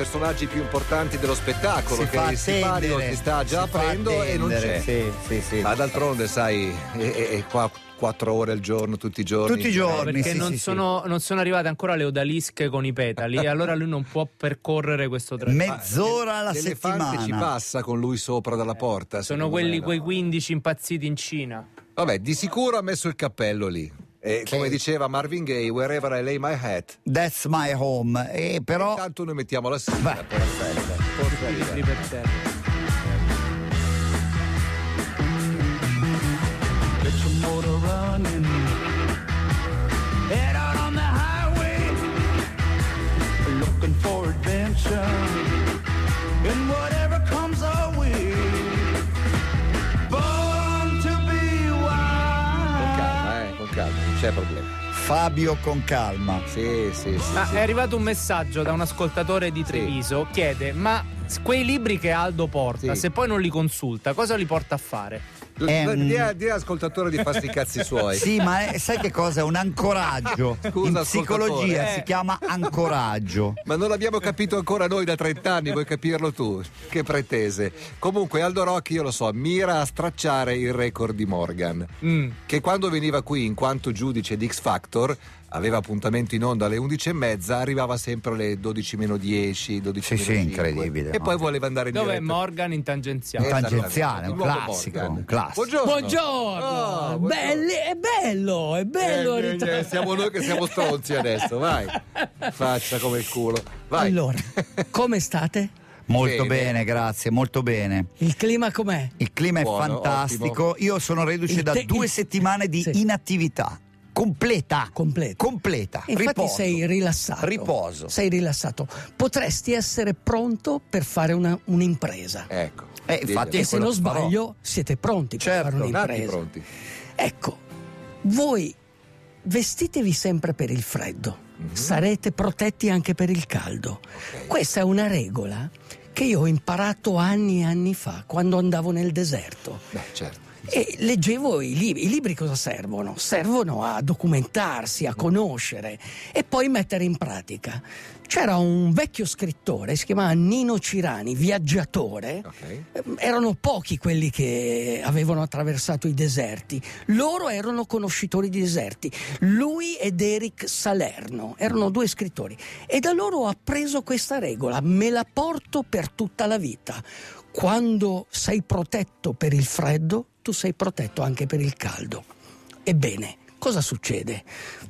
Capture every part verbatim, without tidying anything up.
personaggi più importanti dello spettacolo, si che il sipario ti sta già aprendo e non c'è. Sì, sì, sì. Ma d'altronde sai, è, è qua quattro ore al giorno, tutti i giorni. Tutti i giorni. Eh, perché sì, non, sì, sono, sì. non sono arrivate ancora le odalische con i petali, e allora lui non può percorrere questo treno. Mezz'ora alla settimana. Ci passa con lui sopra dalla porta. Eh, sono quelli, me, quei no. quindici impazziti in Cina. Vabbè, di sicuro ha messo il cappello lì. E come diceva Marvin Gaye, wherever I lay my hat, that's my home. E però intanto noi mettiamo la sigla. Beh, perfetta. Porca lì per terra. Motor running, head out on the highway, looking for adventure, and whatever comes our way, born to be wild. Con calma, eh, con calma, non c'è problema. Fabio con calma. Sì, sì, sì. Ma sì, è arrivato un messaggio da un ascoltatore di Treviso, sì. Chiede, ma quei libri che Aldo porta, sì, se poi non li consulta, cosa li porta a fare? Ehm... Dì ascoltatore di farsi i cazzi suoi. Sì, ma è, sai che cosa? È un ancoraggio. Scusa, in psicologia eh. si chiama ancoraggio. Ma non l'abbiamo capito ancora noi da trent'anni, vuoi capirlo tu? Che pretese. Comunque Aldo Rock, io lo so, mira a stracciare il record di Morgan, mm. che quando veniva qui in quanto giudice di X-Factor aveva appuntamento in onda alle undici e mezza, arrivava sempre alle dodici meno dieci, dodici, sì, sì, incredibile. E poi voleva andare in diretta. Dove Morgan in tangenziale. In tangenziale, un classico, un classico. Buongiorno. Buongiorno. Oh, buongiorno. Belli, è bello, è bello. Eh, eh, eh, siamo noi che siamo stronzi adesso, vai. Faccia come il culo. Vai. Allora, come state? Molto bene. bene, grazie, molto bene. Il clima com'è? Il clima buono, è fantastico. Ottimo. Io sono reduce da due il... settimane di sì. inattività. Completa, completa, completa. Infatti riposo. sei rilassato. Riposo. Sei rilassato. Potresti essere pronto per fare una, un'impresa. Ecco. Eh, infatti e se non sbaglio farò. siete pronti per certo, fare un'impresa. Pronti. Ecco, voi vestitevi sempre per il freddo, mm-hmm. sarete protetti anche per il caldo. Okay. Questa è una regola che io ho imparato anni e anni fa quando andavo nel deserto. Beh, certo. E leggevo i libri. I libri cosa servono? Servono a documentarsi, a conoscere e poi mettere in pratica. C'era un vecchio scrittore, si chiamava Nino Cirani, viaggiatore. Okay. Erano pochi quelli che avevano attraversato i deserti. Loro erano conoscitori di deserti. Lui ed Eric Salerno erano due scrittori. E da loro ho appreso questa regola, me la porto per tutta la vita. Quando sei protetto per il freddo, tu sei protetto anche per il caldo. Ebbene, cosa succede?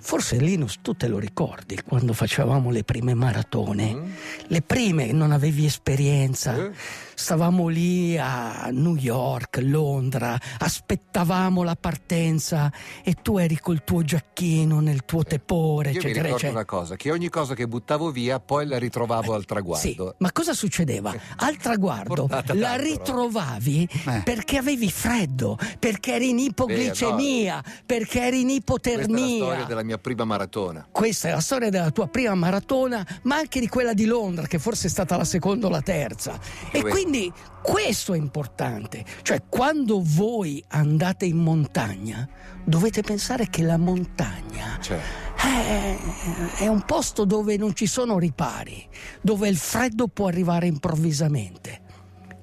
Forse Linus tu te lo ricordi quando facevamo le prime maratone, mm. le prime non avevi esperienza, mm. stavamo lì a New York, Londra, aspettavamo la partenza e tu eri col tuo giacchino nel tuo tepore, eh, eccetera. Io mi ricordo eccetera. una cosa, che ogni cosa che buttavo via poi la ritrovavo eh, al traguardo. Sì, ma cosa succedeva? Al traguardo Portata la tanto, ritrovavi eh. perché avevi freddo, perché eri in ipoglicemia, Beh, no. perché eri in ipotermia. Questa è la storia della mia prima maratona. Questa è la storia della tua prima maratona, ma anche di quella di Londra, che forse è stata la seconda o la terza. Che e vero. Quindi questo è importante. Cioè, quando voi andate in montagna, dovete pensare che la montagna cioè. è, è un posto dove non ci sono ripari, dove il freddo può arrivare improvvisamente.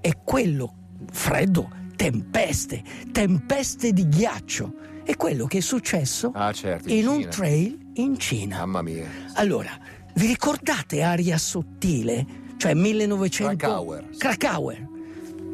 E quello freddo, tempeste, tempeste di ghiaccio. È quello che è successo ah, certo, in, in un trail in Cina. Mamma mia. Allora, vi ricordate Aria Sottile? Cioè millenovecento... Krakauer. Krakauer.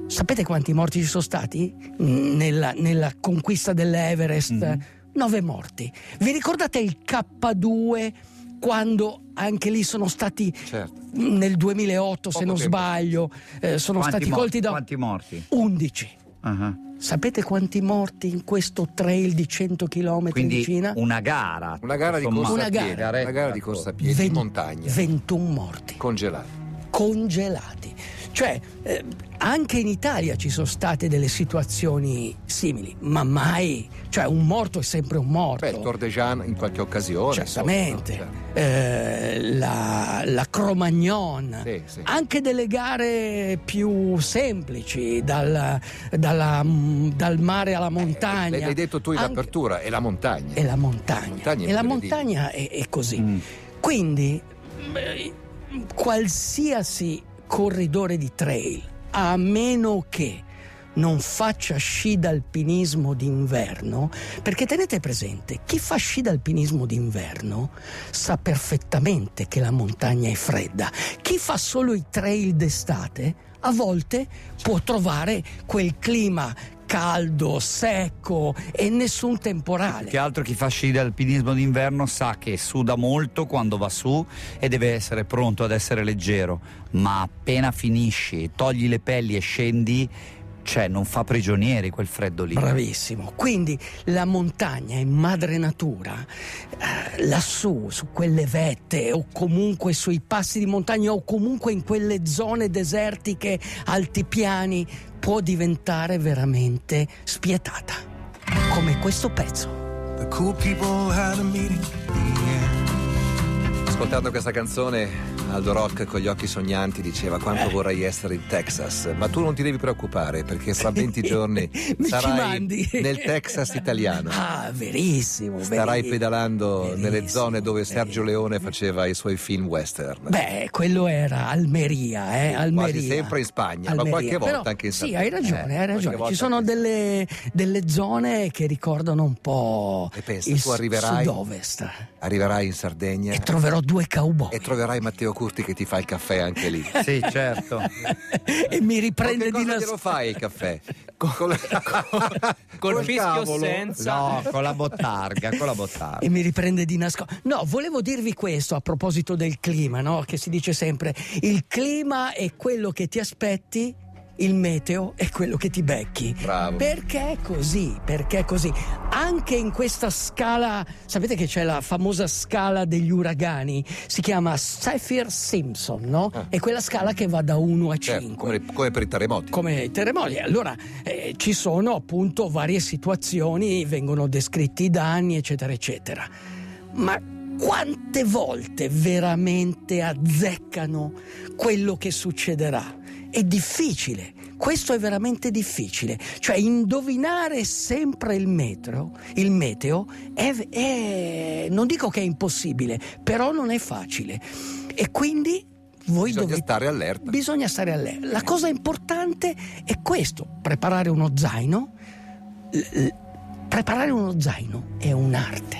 Sapete quanti morti ci sono stati? Nella, nella conquista dell'Everest? Mm-hmm. Nove morti. Vi ricordate il K due quando... anche lì sono stati certo. nel duemilaotto Poco se non tempo. sbaglio eh, sono quanti stati morti, colti da quanti morti? undici uh-huh. Sapete quanti morti in questo trail di cento chilometri Quindi in Cina? Una gara, una gara di corsa una a piedi, gara. Una gara di corsa a piedi, in montagna. ventuno morti congelati. Congelati. Cioè eh, anche in Italia ci sono state delle situazioni simili, ma mai, cioè un morto è sempre un morto. Beh, il Tour de France in qualche occasione. Certamente. Insomma, no? eh, la, la Cro-Magnon, sì, sì. anche delle gare più semplici, dal, dalla, dal mare alla montagna. Eh, l'hai detto tu in anche... apertura, è la montagna. È la montagna. La montagna è e la montagna è, è così. Mm. Quindi... Beh, qualsiasi corridore di trail, a meno che non faccia sci d'alpinismo d'inverno, perché tenete presente, chi fa sci d'alpinismo d'inverno sa perfettamente che la montagna è fredda. Chi fa solo i trail d'estate a volte può trovare quel clima caldo, secco e nessun temporale. Che altro, chi fa sci d'alpinismo d'inverno sa che suda molto quando va su e deve essere pronto ad essere leggero, ma appena finisci, togli le pelli e scendi, cioè non fa prigionieri quel freddo lì. Bravissimo. Quindi la montagna è madre natura, eh, lassù su quelle vette o comunque sui passi di montagna o comunque in quelle zone desertiche, altipiani, può diventare veramente spietata, come questo pezzo. The cool people had a meeting. Ascoltando questa canzone, Aldo Rock con gli occhi sognanti diceva: quanto vorrei essere in Texas, ma tu non ti devi preoccupare perché fra venti giorni sarai nel Texas italiano. Ah, verissimo. Starai verissimo, pedalando verissimo, nelle zone dove verissimo. Sergio Leone faceva i suoi film western. Beh, quello era Almeria, eh? Almeria. Quasi sempre in Spagna, Almeria, ma qualche volta però, anche in Sardegna. Sì, hai ragione, eh, hai ragione. Ci sono delle, delle zone che ricordano un po' e pensa, il tu arriverai, sud-ovest. Arriverai in Sardegna e troverò due cowboy e troverai Matteo Curti che ti fa il caffè anche lì. Sì, certo. E mi riprende di nascosto. Lo fai il caffè? Col, col, col fischio senza? No, con la bottarga, con la bottarga. E mi riprende di nascosto. No, volevo dirvi questo a proposito del clima, no? Che si dice sempre: il clima è quello che ti aspetti, il meteo è quello che ti becchi. Bravo. Perché così? Perché così? Anche in questa scala, sapete che c'è la famosa scala degli uragani, si chiama Saffir-Simpson, no? Ah. È quella scala che va da uno a cinque. Certo, come, come per i terremoti. Come i terremoti. Allora eh, ci sono appunto varie situazioni, vengono descritti i danni, eccetera, eccetera. Ma quante volte veramente azzeccano quello che succederà? È difficile, questo è veramente difficile, cioè indovinare sempre il meteo, il meteo è, è, non dico che è impossibile, però non è facile e quindi voi bisogna dovete, stare allerta. Bisogna stare allerta. La cosa importante è questo, preparare uno zaino, preparare uno zaino è un'arte,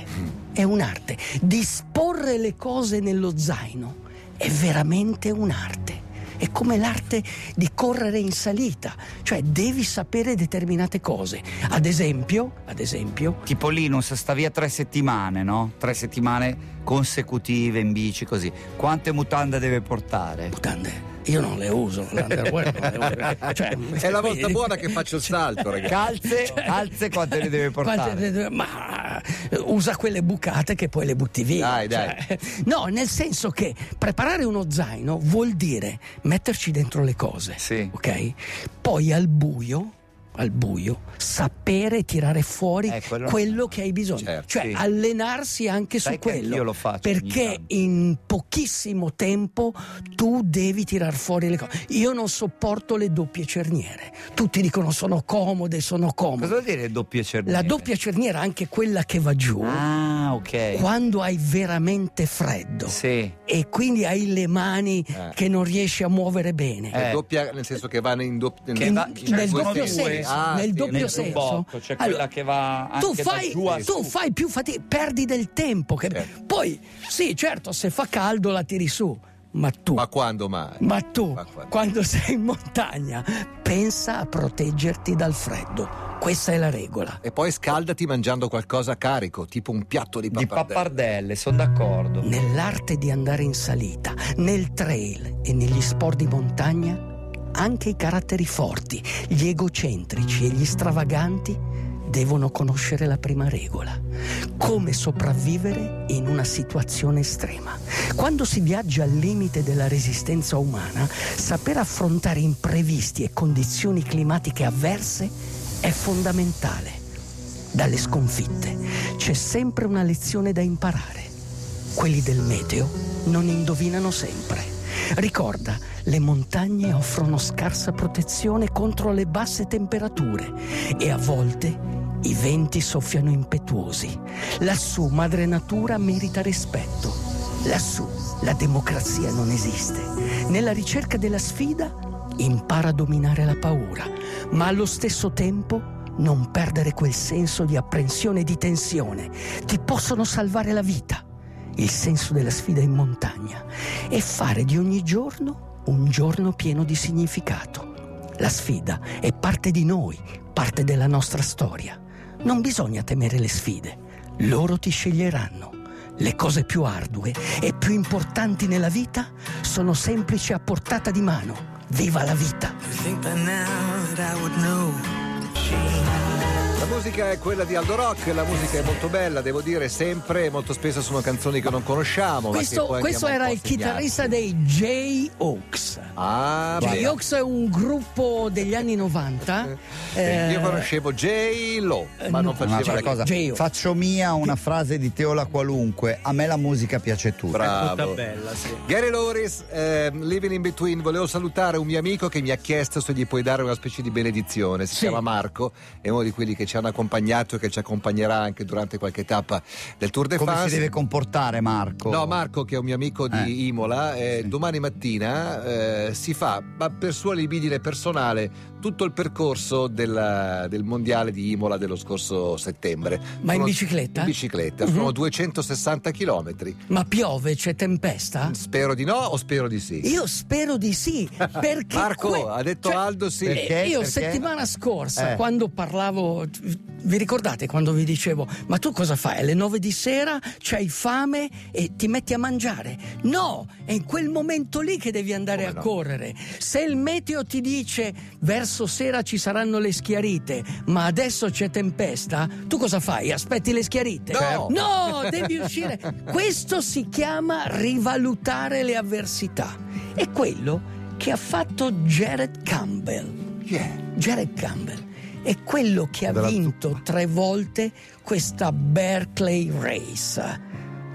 è un'arte, disporre le cose nello zaino è veramente un'arte. È come l'arte di correre in salita, cioè devi sapere determinate cose. Ad esempio, ad esempio... tipo Linus sta via tre settimane, no? Tre settimane consecutive in bici, così. Quante mutande deve portare? Mutande? Io non le uso, non le uso. Cioè, è la volta buona che faccio il salto, ragazzi. Calze, calze quante ne deve portare? Ma usa quelle bucate che poi le butti via. Dai, dai. Cioè, no, nel senso che preparare uno zaino vuol dire metterci dentro le cose, sì, ok? Poi al buio, al buio, sapere tirare fuori eh, quello, quello che hai bisogno, certo, cioè sì, allenarsi anche sai su quello, io lo faccio perché in pochissimo tempo tu devi tirar fuori le cose. Io non sopporto le doppie cerniere, tutti dicono sono comode, sono comode. Cosa vuol dire doppie cerniere? La doppia cerniera, anche quella che va giù, ah, okay, quando hai veramente freddo, sì, e quindi hai le mani eh. che non riesci a muovere bene, eh. doppia nel senso che vanno in doppia nel, va, cioè nel doppio senso. Ah, nel sì, doppio nel senso botto, cioè allora, quella che va anche tu fai, da giù a tu su. Fai più fatica, perdi del tempo che... certo. Poi sì, certo, se fa caldo la tiri su, ma tu ma quando mai ma tu ma quando... quando sei in montagna pensa a proteggerti dal freddo, questa è la regola. E poi scaldati mangiando qualcosa carico, tipo un piatto di pappardelle, di pappardelle, sono d'accordo. Nell'arte di andare in salita, nel trail e negli sport di montagna, anche i caratteri forti, gli egocentrici e gli stravaganti devono conoscere la prima regola: come sopravvivere in una situazione estrema. Quando si viaggia al limite della resistenza umana, saper affrontare imprevisti e condizioni climatiche avverse è fondamentale. Dalle sconfitte c'è sempre una lezione da imparare. Quelli del meteo non indovinano sempre. Ricorda, le montagne offrono scarsa protezione contro le basse temperature e a volte i venti soffiano impetuosi. Lassù madre natura merita rispetto. Lassù la democrazia non esiste. Nella ricerca della sfida impara a dominare la paura, ma allo stesso tempo non perdere quel senso di apprensione e di tensione. Ti possono salvare la vita, il senso della sfida in montagna, e fare di ogni giorno un giorno pieno di significato. La sfida è parte di noi, parte della nostra storia. Non bisogna temere le sfide, loro ti sceglieranno. Le cose più ardue e più importanti nella vita sono semplici, a portata di mano. Viva la vita! La musica è quella di Aldo Rock, la musica è molto bella, devo dire, sempre, molto spesso sono canzoni che non conosciamo. Questo, ma che poi questo era il chitarrista dei Jayhawks. Ah, Jayhawks è un gruppo degli anni novanta. eh, Io conoscevo Jay Lo, ma no, non faceva la cosa. Faccio mia una frase di Teola Qualunque: a me la musica piace tutta. Bravo. Tutta bella, sì. Gary Loris, eh, Living in Between. Volevo salutare un mio amico che mi ha chiesto se gli puoi dare una specie di benedizione. Si sì. chiama Marco, è uno di quelli che ci hanno accompagnato e che ci accompagnerà anche durante qualche tappa del Tour de France. Come si deve comportare Marco? No, Marco, che è un mio amico di eh. Imola, eh, sì. domani mattina eh, si fa, ma per sua libidine personale, tutto il percorso della, del mondiale di Imola dello scorso settembre. Ma sono in bicicletta? In bicicletta, uh-huh. sono duecentosessanta chilometri. Ma piove, c'è tempesta? Spero di no, o spero di sì? Io spero di sì, perché Marco que... ha detto, cioè, Aldo sì. Perché? Io perché? settimana scorsa, eh. quando parlavo... Vi ricordate quando vi dicevo: ma tu cosa fai? Alle nove di sera c'hai fame e ti metti a mangiare? No, è in quel momento lì che devi andare Come a no? correre. Se il meteo ti dice verso sera ci saranno le schiarite, ma adesso c'è tempesta, tu cosa fai? Aspetti le schiarite? No, no, devi uscire. Questo si chiama rivalutare le avversità. È quello che ha fatto Jared Campbell. Yeah. Jared Campbell è quello che ha vinto tre volte questa Barkley Race.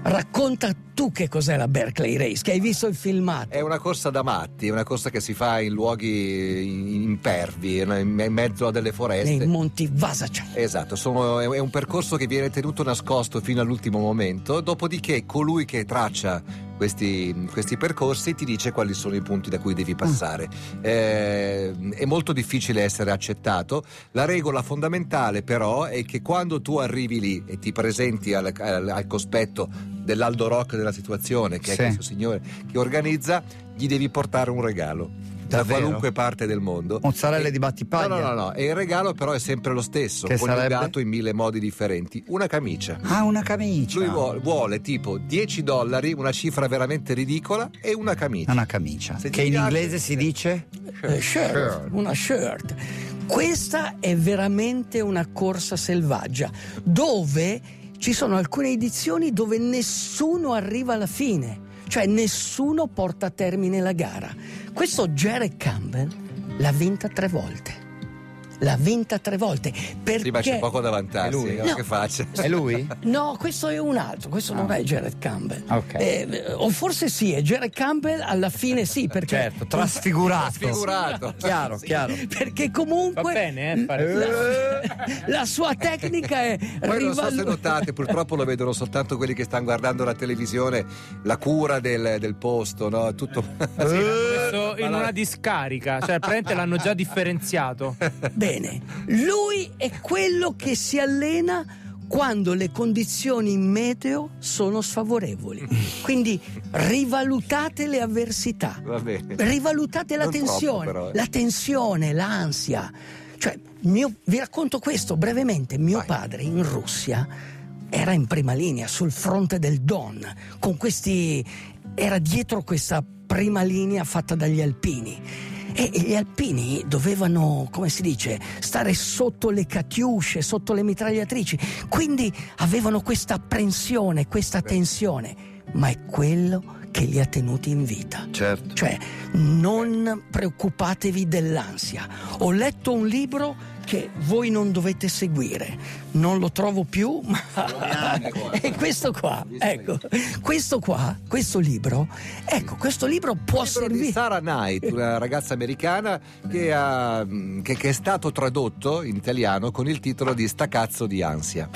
Racconta tu che cos'è la Barkley Race, che hai visto il filmato. È una corsa da matti, è una corsa che si fa in luoghi impervi, in mezzo a delle foreste, nei Monti Vasach. Esatto, sono, è un percorso che viene tenuto nascosto fino all'ultimo momento, dopodiché colui che traccia Questi, questi percorsi ti dice quali sono i punti da cui devi passare. Mm. Eh, è molto difficile essere accettato. La regola fondamentale però è che quando tu arrivi lì e ti presenti al, al, al cospetto dell'Aldo Rock della situazione, che sì. è questo signore che organizza, gli devi portare un regalo. Davvero? Da qualunque parte del mondo. Mozzarella e... di Battipaglia. No, no, no, no. E il regalo però è sempre lo stesso, che coniugato sarebbe? In mille modi differenti. Una camicia. Ah, una camicia. Lui vuole, vuole tipo dieci dollari, una cifra veramente ridicola, e una camicia. Una camicia. Se che in piace, inglese si dice? Shirt. Shirt. Una shirt. Questa è veramente una corsa selvaggia, dove ci sono alcune edizioni dove nessuno arriva alla fine. Cioè nessuno porta a termine la gara. Questo Jared Campbell l'ha vinta tre volte. L'ha vinta tre volte perché... Sì, ma c'è poco da vantarsi. No. Che faccia? È lui? No, questo è un altro. Questo ah. non è Jared Campbell. Okay. Eh, o forse sì, è Jared Campbell alla fine, sì, perché... Certo, trasfigurato. Trasfigurato. Chiaro, sì. chiaro. Perché comunque... Va bene, eh? Fare... La, la sua tecnica è... Poi rivalu... non so se notate, purtroppo lo vedono soltanto quelli che stanno guardando la televisione, la cura del, del posto, no? Tutto... Sì, messo in una discarica. Cioè, praticamente l'hanno già differenziato. Beh, bene, lui è quello che si allena quando le condizioni meteo sono sfavorevoli. Quindi rivalutate le avversità, va bene. Rivalutate la non tensione, troppo, però, eh. la tensione, l'ansia. Cioè, mio, vi racconto questo brevemente. Mio Vai. padre in Russia era in prima linea sul fronte del Don, con questi, era dietro questa prima linea fatta dagli alpini. E gli alpini dovevano, come si dice, stare sotto le catiusce, sotto le mitragliatrici, quindi avevano questa apprensione, questa tensione, ma è quello che li ha tenuti in vita. Certo. Cioè, non preoccupatevi dell'ansia. Ho letto un libro che voi non dovete seguire, non lo trovo più, ma è questo qua, ecco, questo qua, questo libro, ecco, questo libro può servire. Libro di Sarah Knight, una ragazza americana che, ha, che, che è stato tradotto in italiano con il titolo di Sta cazzo di ansia.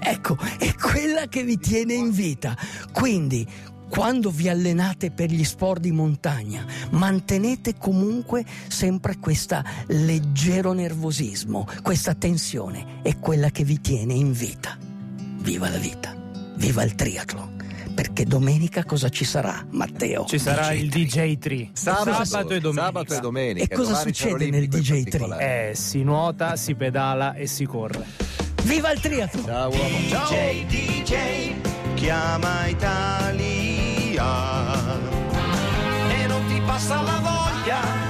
Ecco, è quella che vi tiene in vita. Quindi Quando vi allenate per gli sport di montagna, mantenete comunque sempre questo leggero nervosismo, questa tensione è quella che vi tiene in vita. Viva la vita, viva il triathlon. Perché domenica cosa ci sarà, Matteo? Ci sarà il D J Tri. Sabato, sabato e domenica. Sabato e domenica. E cosa succede nel D J Tri? Eh, si nuota, si pedala e si corre. Viva il triathlon! Ciao uomo. D J, D J, chiama Italia e non ti passa la voglia